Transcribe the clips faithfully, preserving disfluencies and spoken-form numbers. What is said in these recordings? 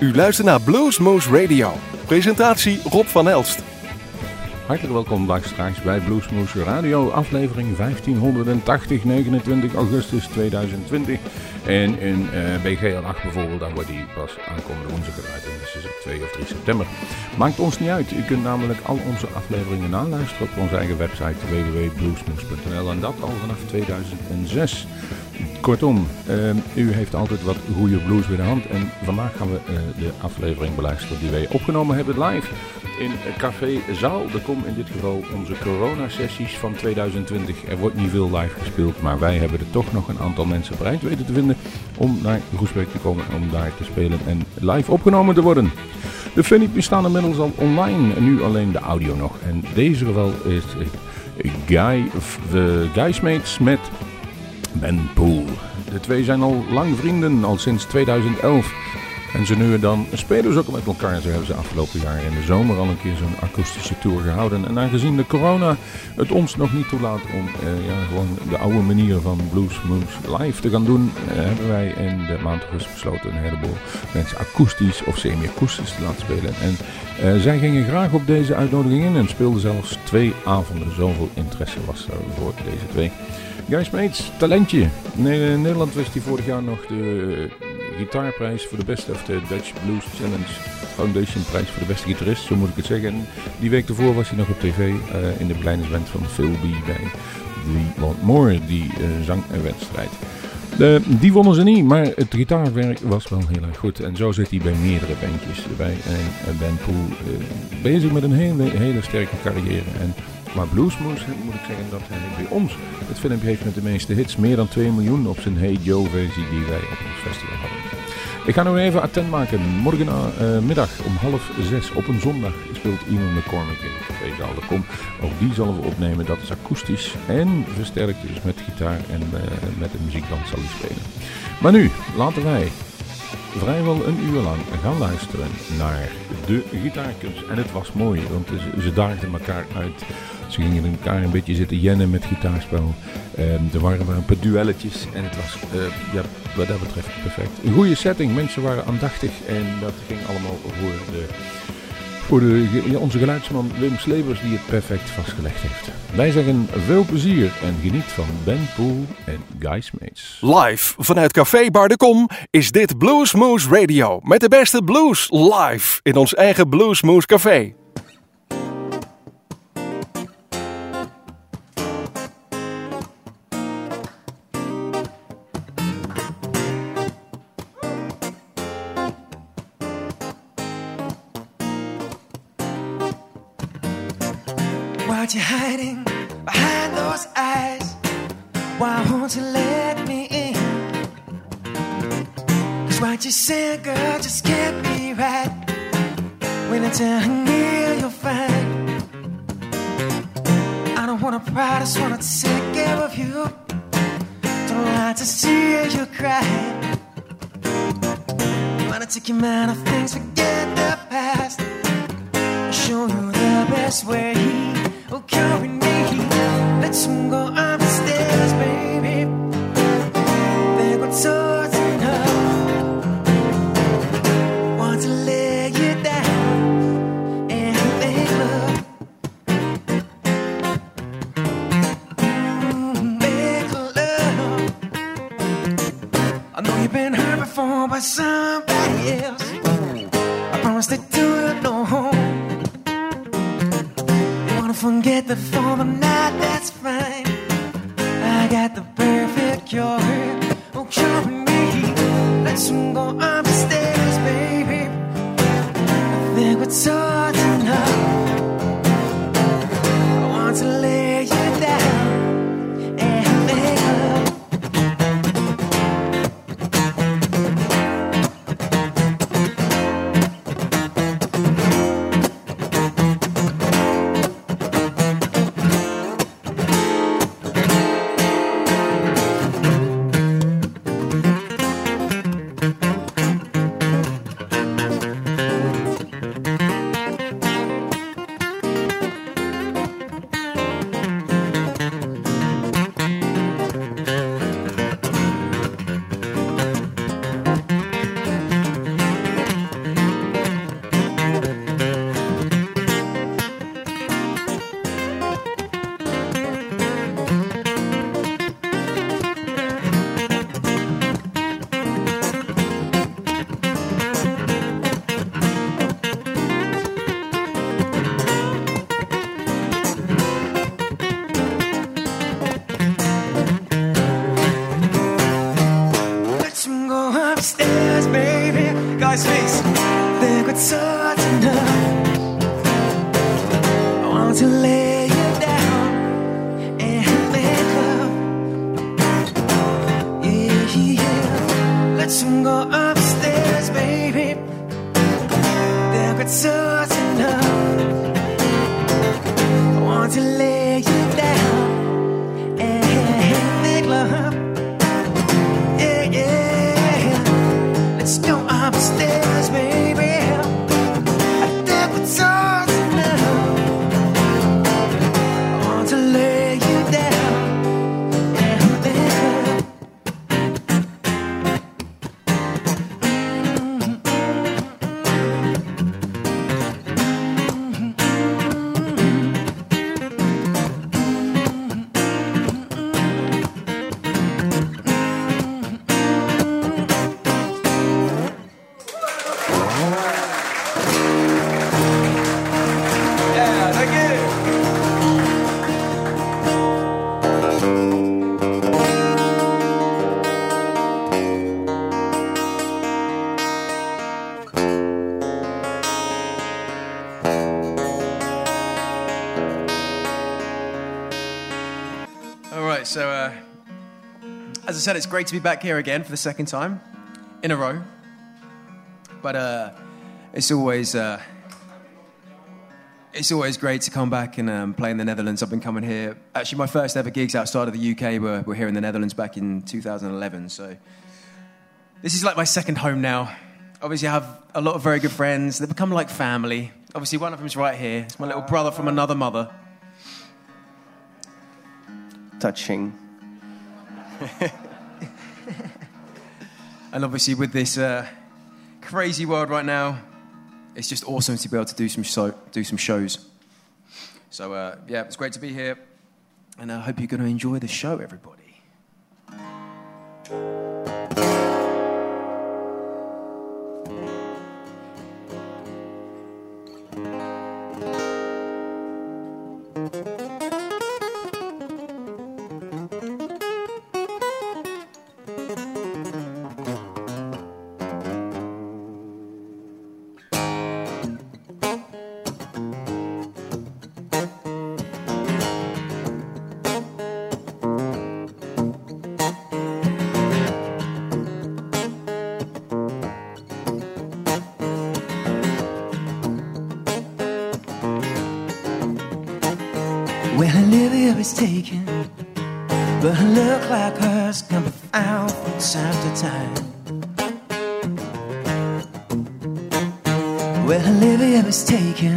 U luistert naar Bluesmoose Radio. Presentatie Rob van Elst. Hartelijk welkom luisteraars bij Bluesmoose Radio, aflevering vijftienhonderdtachtig, negenentwintig augustus tweeduizend twintig. En in uh, B G L acht bijvoorbeeld, dan wordt die pas aankomende woensdag eruit. En dat is op twee of drie september. Maakt ons niet uit. U kunt namelijk al onze afleveringen naluisteren op onze eigen website w w w punt bluesmoose punt n l. En dat al vanaf tweeduizend zes. Kortom, uh, u heeft altijd wat goede blues bij de hand. En vandaag gaan we uh, de aflevering beluisteren die wij opgenomen hebben live in Café Zaal. De Kom in dit geval onze corona-sessies van tweeduizend twintig. Er wordt niet veel live gespeeld, maar wij hebben er toch nog een aantal mensen bereid weten te vinden om naar Groesbeek te komen, om daar te spelen en live opgenomen te worden. De filmpjes staan inmiddels al online, nu alleen de audio nog. En deze geval is Guy, uh, Guy Smeets met Ben Poel. De twee zijn al lang vrienden, al sinds tweeduizend elf. En ze nu en dan spelen ze ook met elkaar. Ze hebben ze afgelopen jaar in de zomer al een keer zo'n akoestische tour gehouden. En aangezien de corona het ons nog niet toelaat om eh, ja, gewoon de oude manier van Bluesmoose live te gaan doen, eh, hebben wij in de maand augustus besloten een heleboel mensen akoestisch of semi-akoestisch te laten spelen. En eh, zij gingen graag op deze uitnodiging in en speelden zelfs twee avonden. Zoveel interesse was er voor deze twee. Guy Smeets, talentje. In Nederland was hij vorig jaar nog de gitaarprijs voor de beste, of de Dutch Blues Challenge Foundation prijs voor de beste gitarist, zo moet ik het zeggen. En die week daarvoor was hij nog op tv uh, in de begeleidingsband van Philby bij The Want More, die uh, zang en wedstrijd. De, die wonnen ze niet, maar het gitaarwerk was wel heel erg goed. En zo zit hij bij meerdere bandjes erbij. En Ben Poel uh, bezig met een hele, hele sterke carrière. En, maar Bluesmoose, moet ik zeggen, dat hij bij ons. Het filmpje heeft met de meeste hits meer dan twee miljoen op zijn Hey Joe versie die wij op ons festival hadden. Ik ga nu even attent maken. Morgenmiddag uh, om half zes op een zondag speelt Eamon McCormick in Café Zaal de Kom. Ook die zullen we opnemen. Dat is akoestisch en versterkt dus met gitaar en uh, met de muziekkant zal hij spelen. Maar nu, laten wij vrijwel een uur lang gaan luisteren naar de gitaarkunst. En het was mooi, want ze, ze daagden elkaar uit. Ze gingen elkaar een beetje zitten jennen met gitaarspel. Um, er waren maar een paar duelletjes en het was uh, ja, wat dat betreft perfect. Een goede setting, mensen waren aandachtig en dat ging allemaal voor, de, voor de, ja, onze geluidsman Wim Slevers die het perfect vastgelegd heeft. Wij zeggen veel plezier en geniet van Ben Poel en Guy Smeets. Live vanuit Café Bar de Kom is dit Bluesmoose Radio met de beste blues live in ons eigen Bluesmoose Café. What you hiding behind those eyes? Why won't you let me in? Cause what you said, girl, just can't be right. When it's down here, you'll find I don't wanna pride, I just wanna take care of you. Don't like to see you cry. Wanna take your mind off things, forget the past. I'll show you the best way. Oh, carry me, let's go up the stairs, baby. They go towards enough. Want to lay you down and make love. Mm, make love. I know you've been hurt before by somebody else. I promise they do no harm. Forget the form, but now that's fine. I got the perfect cure. Oh, cure me. Let's go upstairs, baby. I think we're taught enough. I want to lay you down and make upstairs, baby. Guy Smeets, think it's such enough. I want to lay you down and make love. Yeah, yeah. Let's go upstairs, baby. Think it's such enough. I want to lay you down and make love. Upstairs, baby, I think it's all enough. I want to lay you down and then As I said, it's great to be back here again for the second time in a row. But uh, it's always uh, it's always great to come back and um, play in the Netherlands. I've been coming here. Actually, my first ever gigs outside of the U K were, were here in the Netherlands back in two thousand eleven. So this is like my second home now. Obviously, I have a lot of very good friends. They've become like family. Obviously, one of them's right here. It's my little brother from another mother. Touching. And obviously with this uh, crazy world right now, it's just awesome to be able to do some so- do some shows. So uh, yeah, it's great to be here, and I hope you're going to enjoy the show, everybody. Taken, but a look like hers can be found from time to time. Well, Olivia was taken,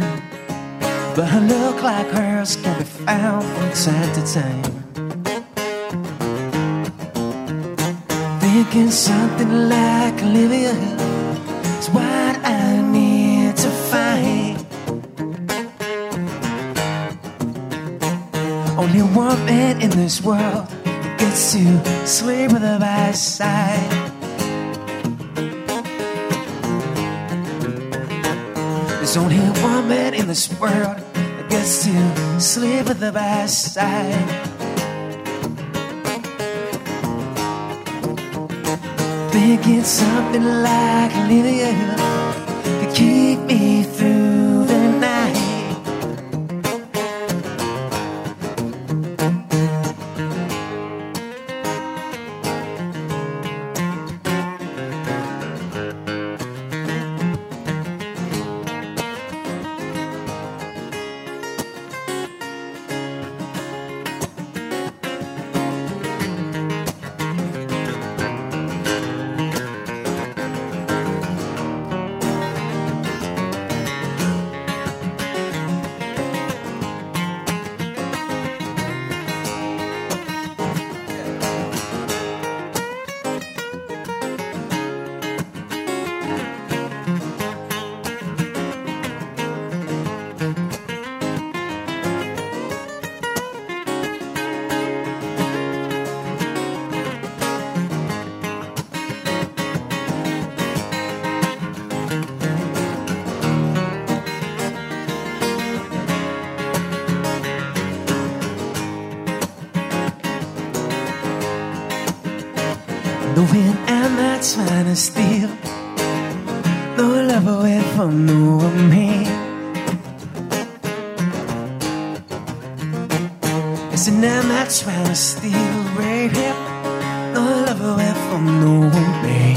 but a look like hers can be found from time to time. Thinking something like Olivia is what I need to find. Only one man in this world gets to sleep with her by his side. There's only one man in this world that gets to sleep with her by his side. Thinking something like Olivia could keep me through the night. trying to steal. No love away from no one man. It's an I'm not trying to steal, right here. No love away from no one man.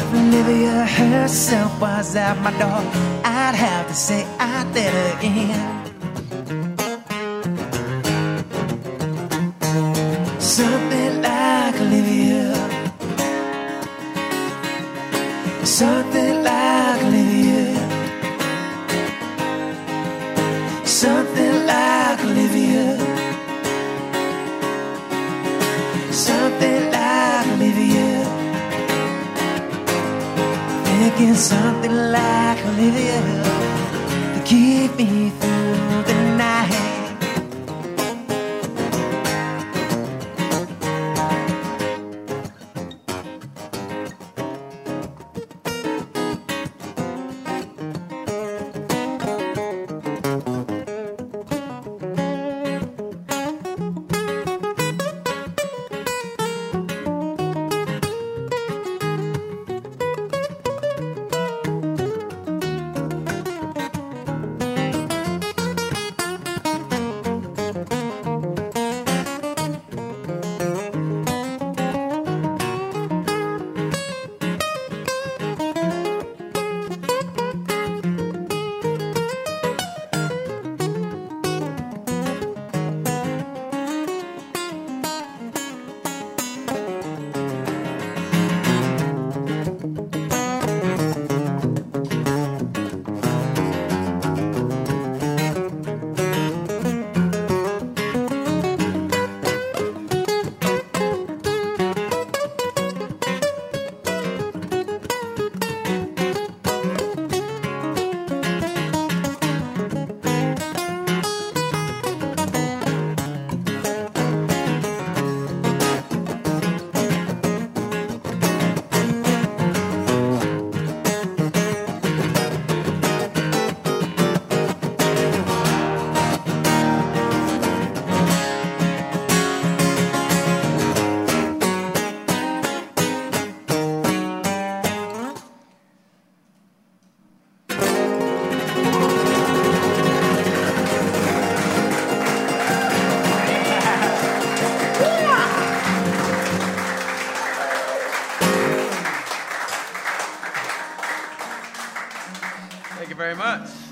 If Olivia herself was at my door, I'd have to say I did it again. Something like Olivia, something like Olivia, something like Olivia, something like Olivia, thinking something like Olivia to keep me through the night.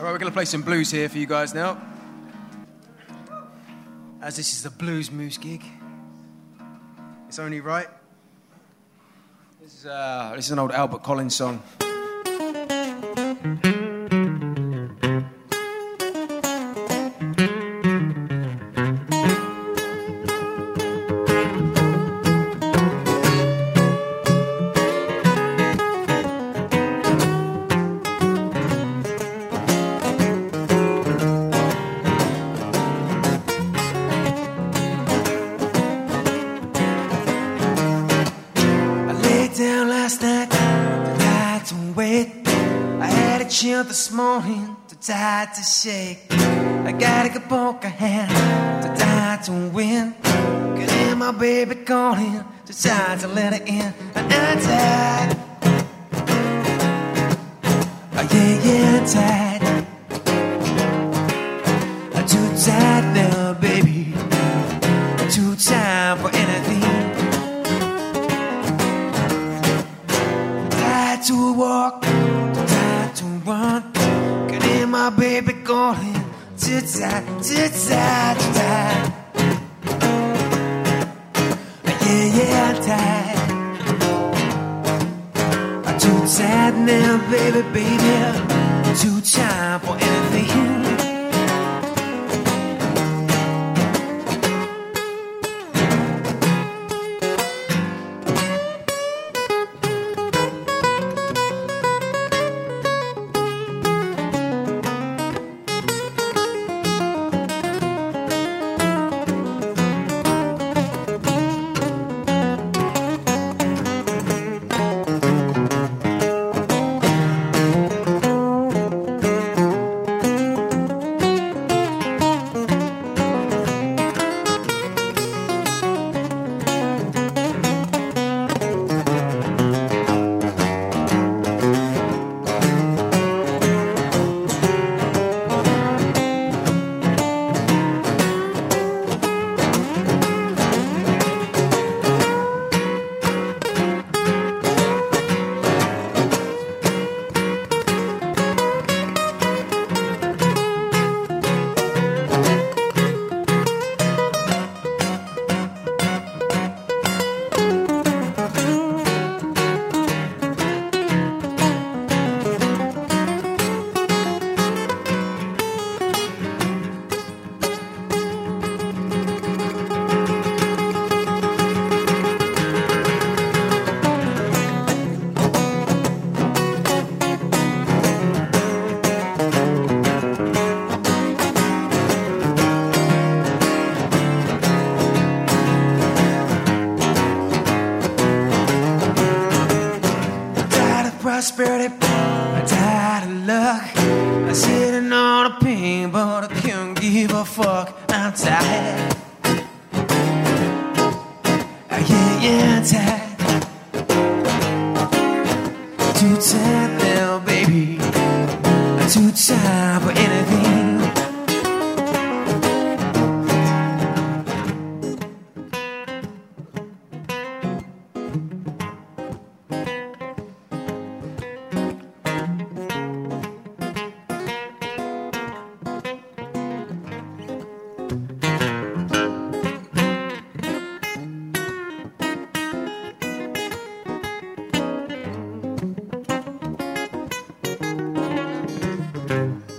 We're going to play some blues here for you guys now, as this is the Bluesmoose gig. It's only right. This is, uh, this is an old Albert Collins song. This morning, too tired to shake. I gotta go poke a hand, too tired to win. Could hear my baby calling, too tired to let her in. And I'm tired. Oh, yeah, yeah, I'm tired. I'm too tired now, baby. I'm too tired for anything. Tired to walk. Could hear my baby calling, too tired, too tired, too tired. Yeah, yeah, I'm tired. I'm too tired now, baby, baby. I'm too tired for anything. prosperity. I died of luck. I'm sitting on a pain, but I can't give a fuck. I'm tired. Yeah, yeah, I'm tired. Too tired now, baby. I'm too tired for anything. Thank you.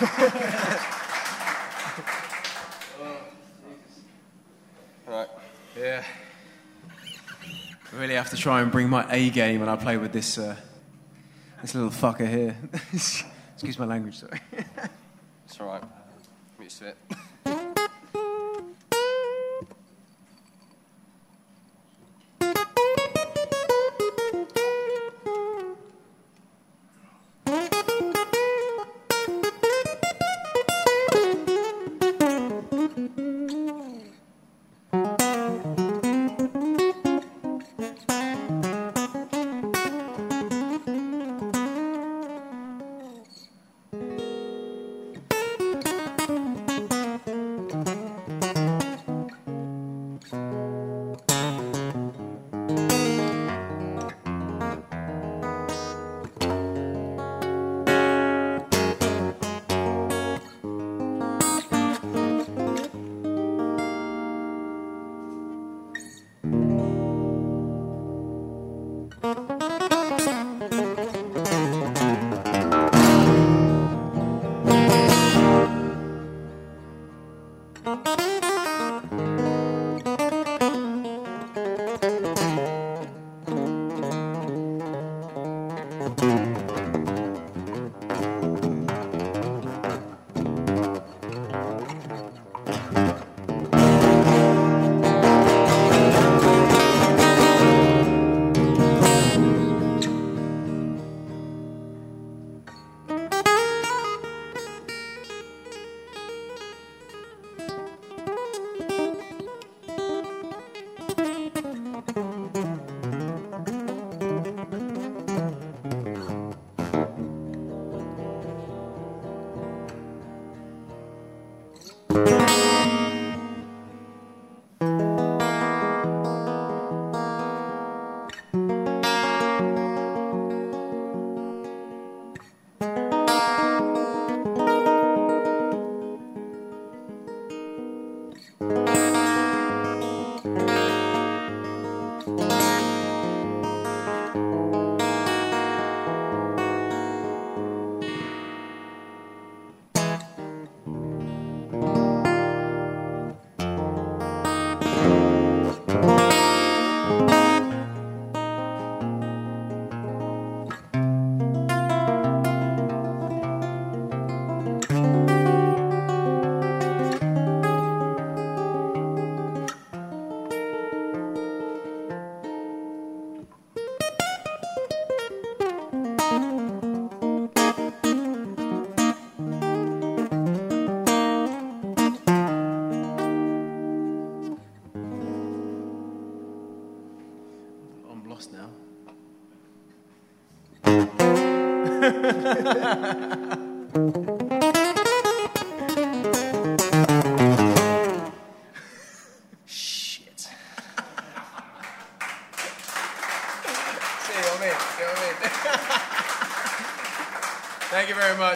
Right. Yeah. I really have to try and bring my A game when I play with this uh, this little fucker here. Excuse my language, sorry. It's all right. I'm used to it.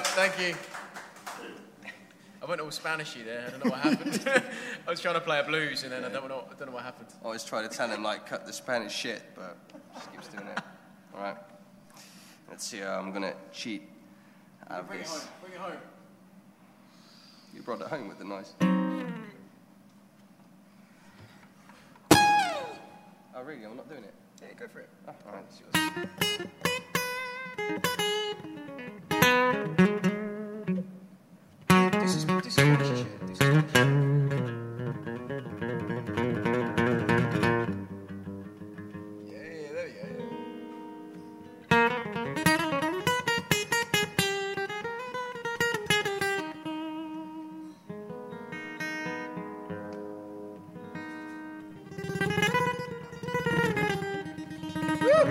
Thank you. I went all Spanishy there. I don't know what happened. I was trying to play a blues, and then yeah. I don't know. I don't know what happened. I always try to tell him like cut the Spanish shit, but he just keeps doing it. All right. Let's see how I'm gonna cheat. Out of bring this. It home. Bring it home. You brought it home with the noise. Oh really? I'm not doing it. Yeah, go for it. Oh, all right. It's yours. This is this is crazy shit. This is crazy. Yeah, yeah, yeah. Woo!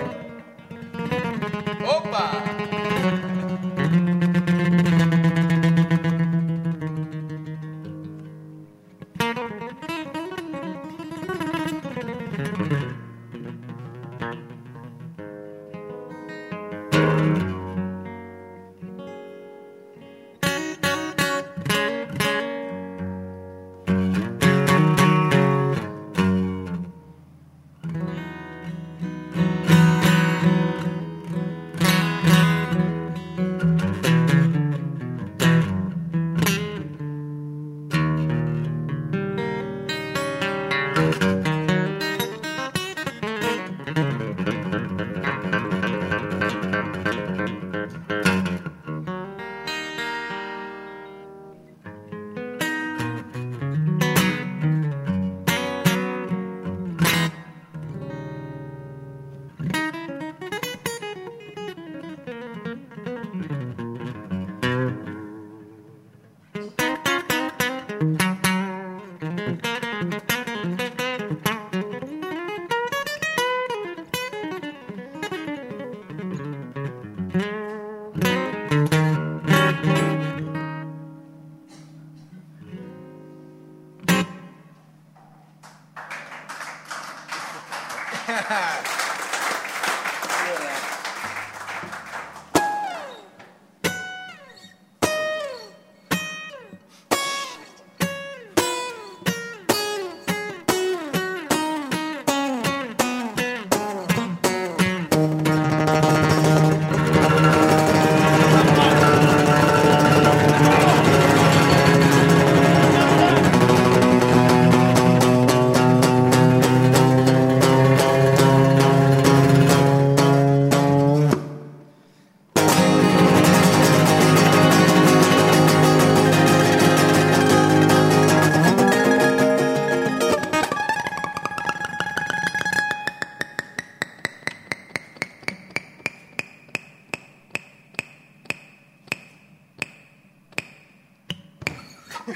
uh,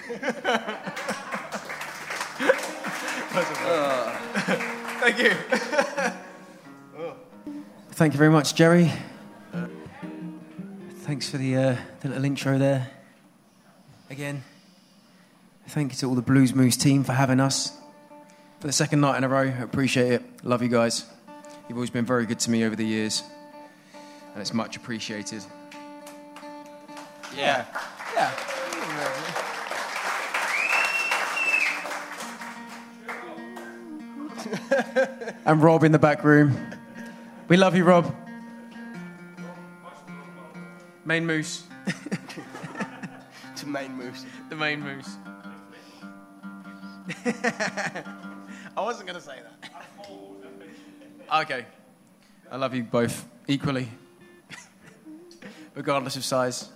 thank you. Thank you very much, Jerry. Thanks for the, uh, the little intro there. Again, thank you to all the Bluesmoose team for having us for the second night in a row. I appreciate it. Love you guys. You've always been very good to me over the years, and it's much appreciated. Yeah. Yeah. And Rob in the back room. We love you, Rob. Main moose. The main moose. The main moose. I wasn't going to say that. Okay. I love you both equally, regardless of size.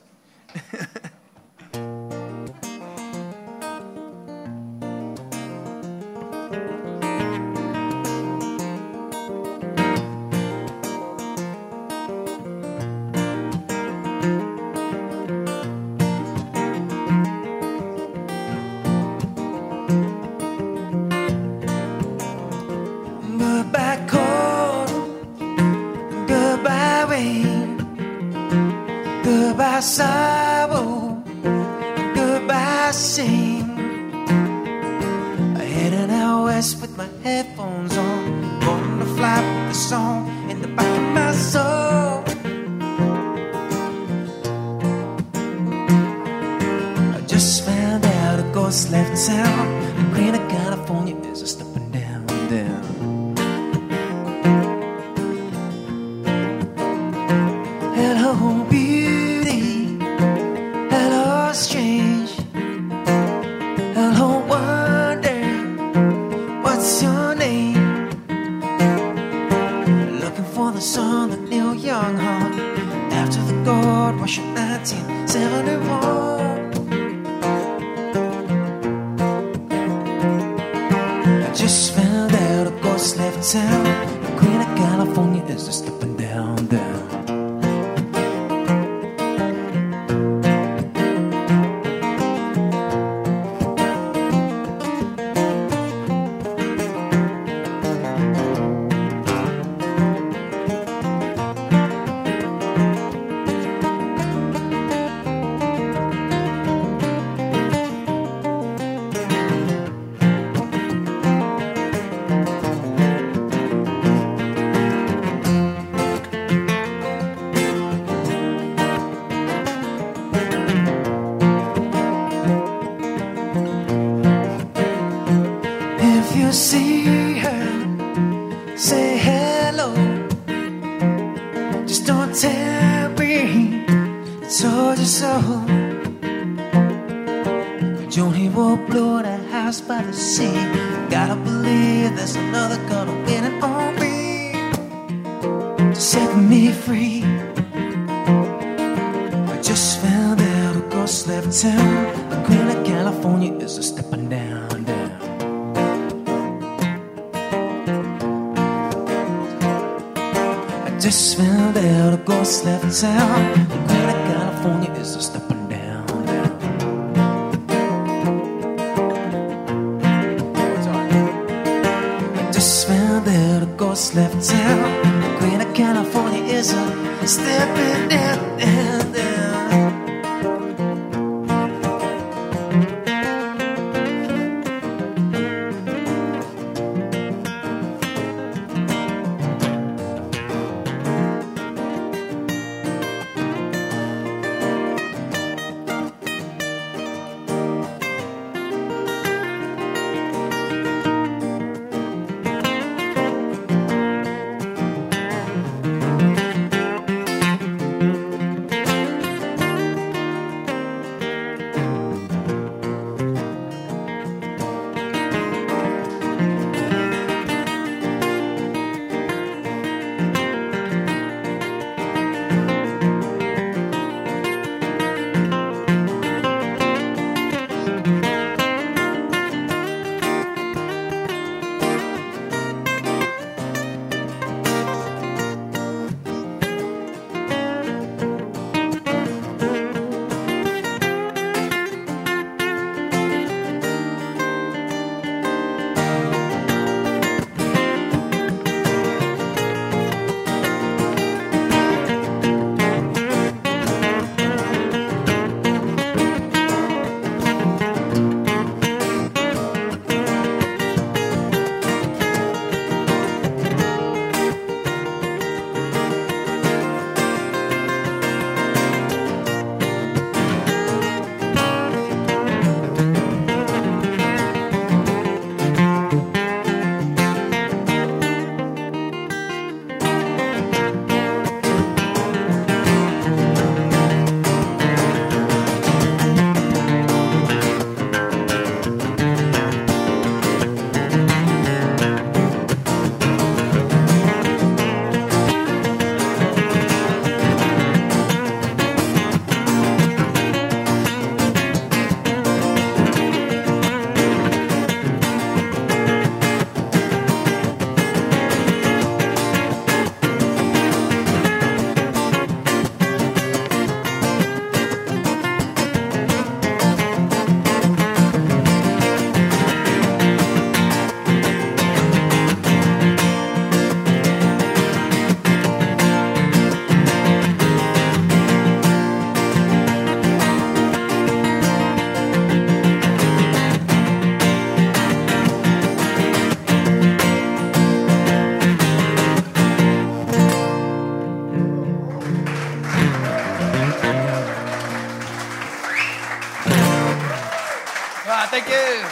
Thank you.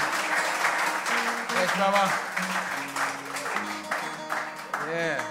Thanks, brother. Yeah.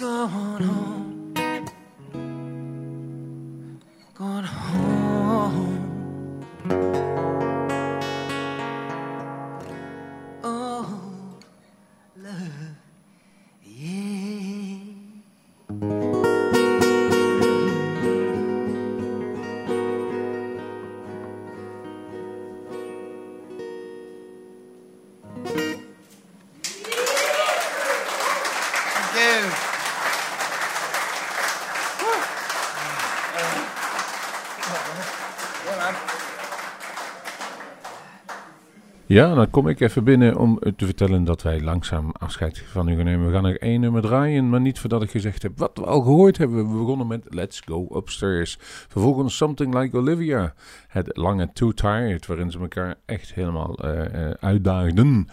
Oh, love, yeah. Ja, dan kom ik even binnen om te vertellen dat wij langzaam afscheid van u gaan nemen. We gaan nog één nummer draaien, maar niet voordat ik gezegd heb wat we al gehoord hebben. We begonnen met Let's Go Upstairs. Vervolgens Something Like Olivia. Het lange Too Tired, waarin ze elkaar echt helemaal uh, uitdaagden.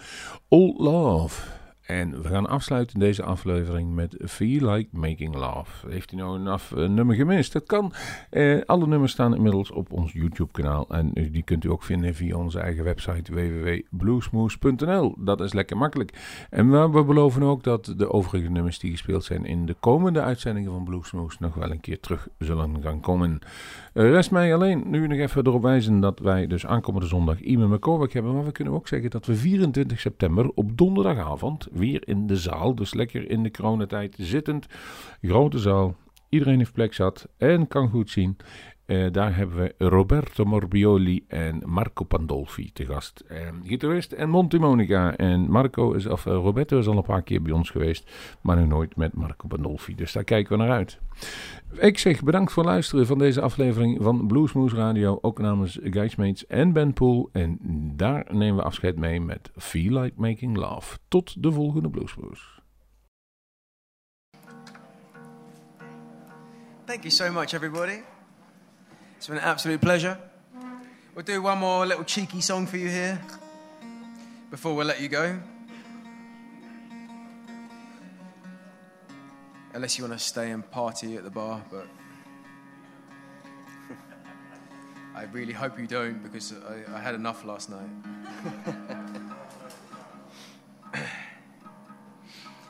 Old Love. En we gaan afsluiten deze aflevering met Feel Like Making Love. Heeft hij nou een, af, een nummer gemist? Dat kan. Eh, alle nummers staan inmiddels op ons YouTube-kanaal. En die kunt u ook vinden via onze eigen website w w w punt bluesmoose punt n l. Dat is lekker makkelijk. En we beloven ook dat de overige nummers die gespeeld zijn in de komende uitzendingen van Bluesmoose nog wel een keer terug zullen gaan komen. Rest mij alleen nu nog even erop wijzen dat wij dus aankomende zondag Eamon McCormick hebben. Maar we kunnen ook zeggen dat we vierentwintig september op donderdagavond weer in de zaal, dus lekker in de coronatijd zittend. Grote zaal, iedereen heeft plek zat en kan goed zien. Uh, daar hebben we Roberto Morbioli en Marco Pandolfi te gast. Uh, gitarist en Montimonica. En Marco is, of, uh, Roberto is al een paar keer bij ons geweest, maar nog nooit met Marco Pandolfi. Dus daar kijken we naar uit. Ik zeg bedankt voor het luisteren van deze aflevering van Bluesmoose Radio. Ook namens Guy Smeets en Ben Poel. En daar nemen we afscheid mee met Feel Like Making Love. Tot de volgende Bluesmoose. Thank you so much everybody. It's been an absolute pleasure. We'll do one more little cheeky song for you here before we'll let you go. Unless you want to stay and party at the bar, but I really hope you don't because I, I had enough last night.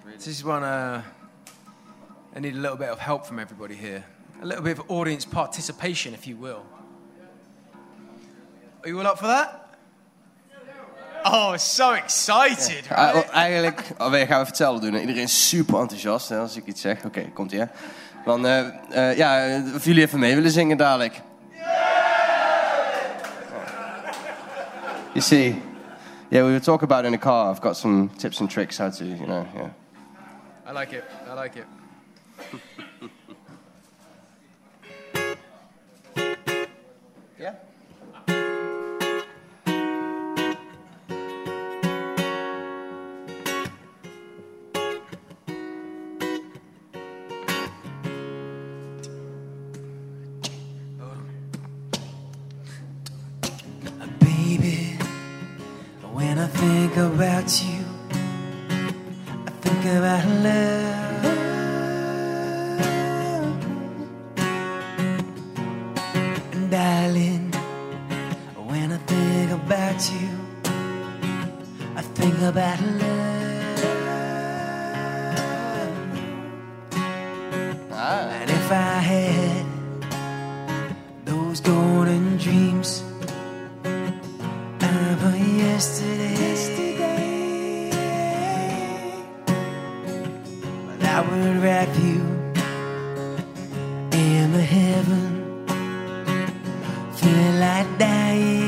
Really? This is one uh, I need a little bit of help from everybody here. A little bit of audience participation, if you will. Are you all up for that? Oh, so excited, ja, right? Eigenlijk, oh, wij gaan we hetzelfde doen. Hè? Iedereen is super enthousiast hè, als ik iets zeg. Oké, okay, komt-ie hè. Dan, uh, uh, ja, of jullie even mee willen zingen dadelijk. Yeah! Oh. You see, yeah, we were talking about in the car. I've got some tips and tricks how to, you know, yeah. I like it, I like it. Yeah. Baby, when I think about you, I think about love. You, I think about love. Ah. And if I had those golden dreams of yesterday, yesterday, well, I would wrap you in the heaven, feel like dying.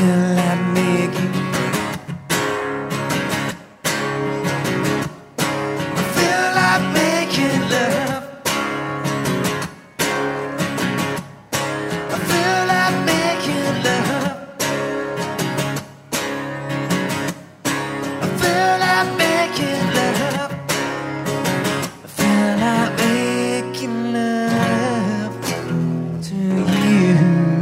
Feel like making, feel like making love. I feel like making love. I feel like making love. I feel like making love to you. I feel like making, I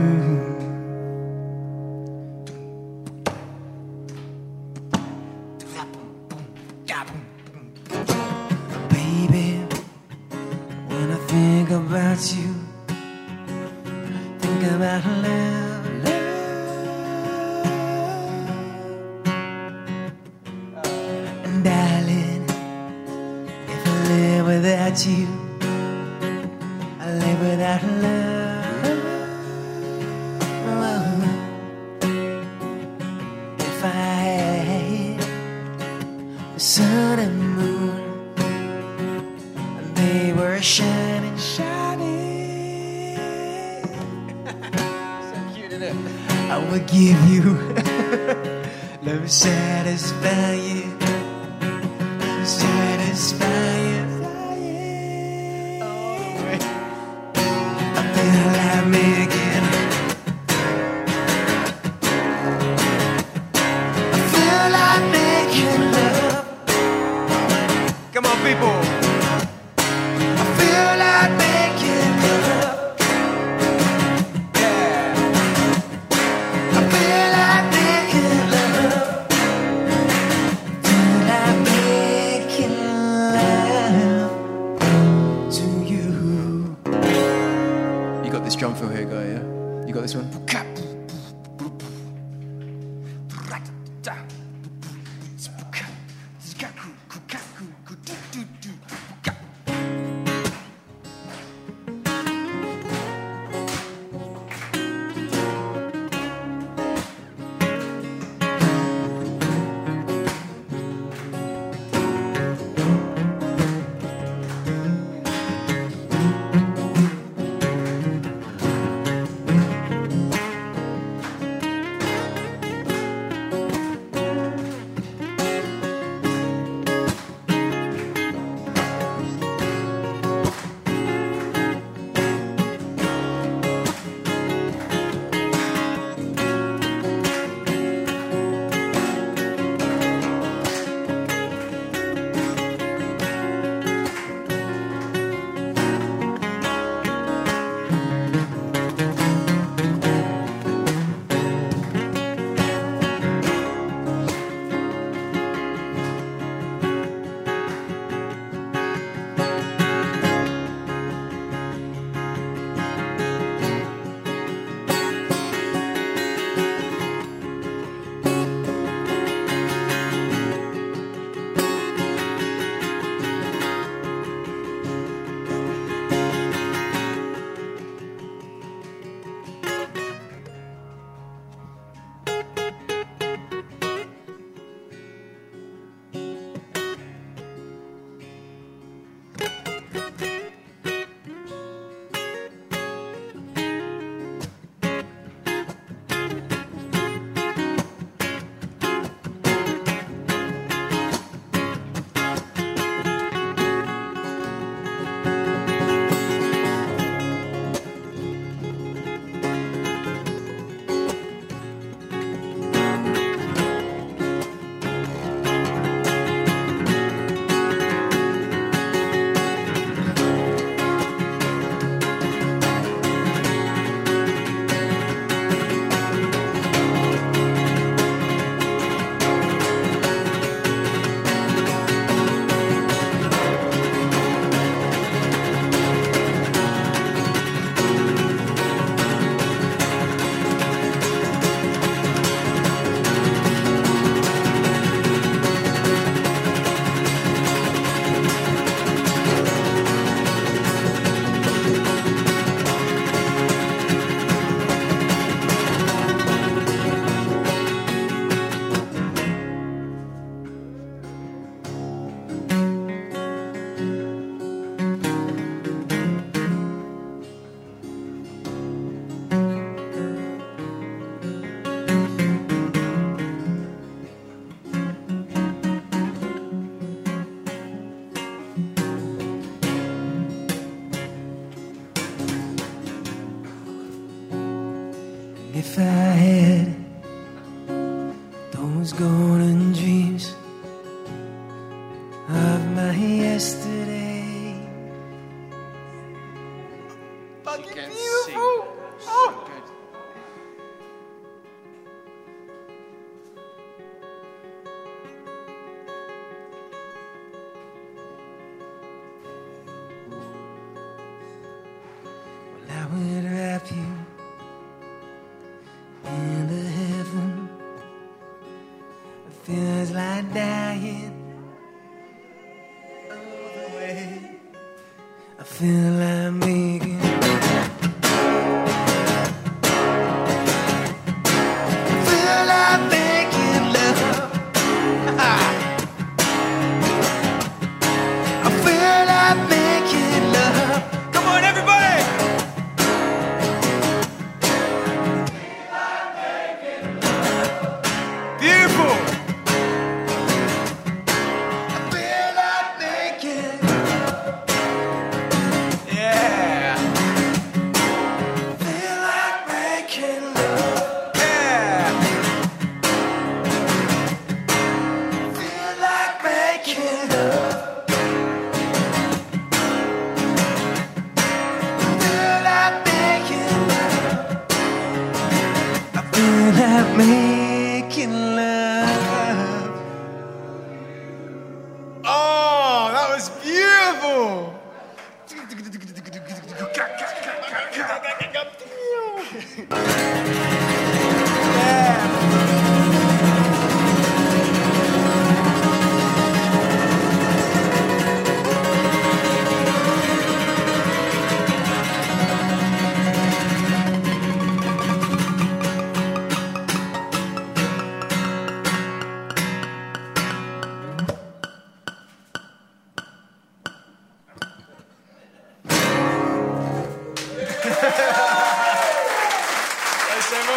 is gewoon...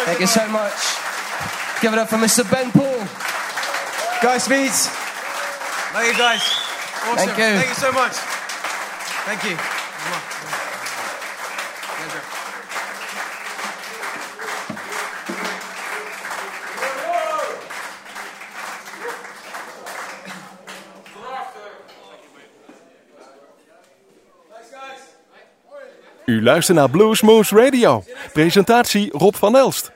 Thank you so much. Give it up for Mister Ben Poel. Guy Smeets. Thank you, guys. Awesome. Thank you. Thank you so much. Thank you. U luistert naar Bluesmoose Radio. Presentatie Rob van Elst.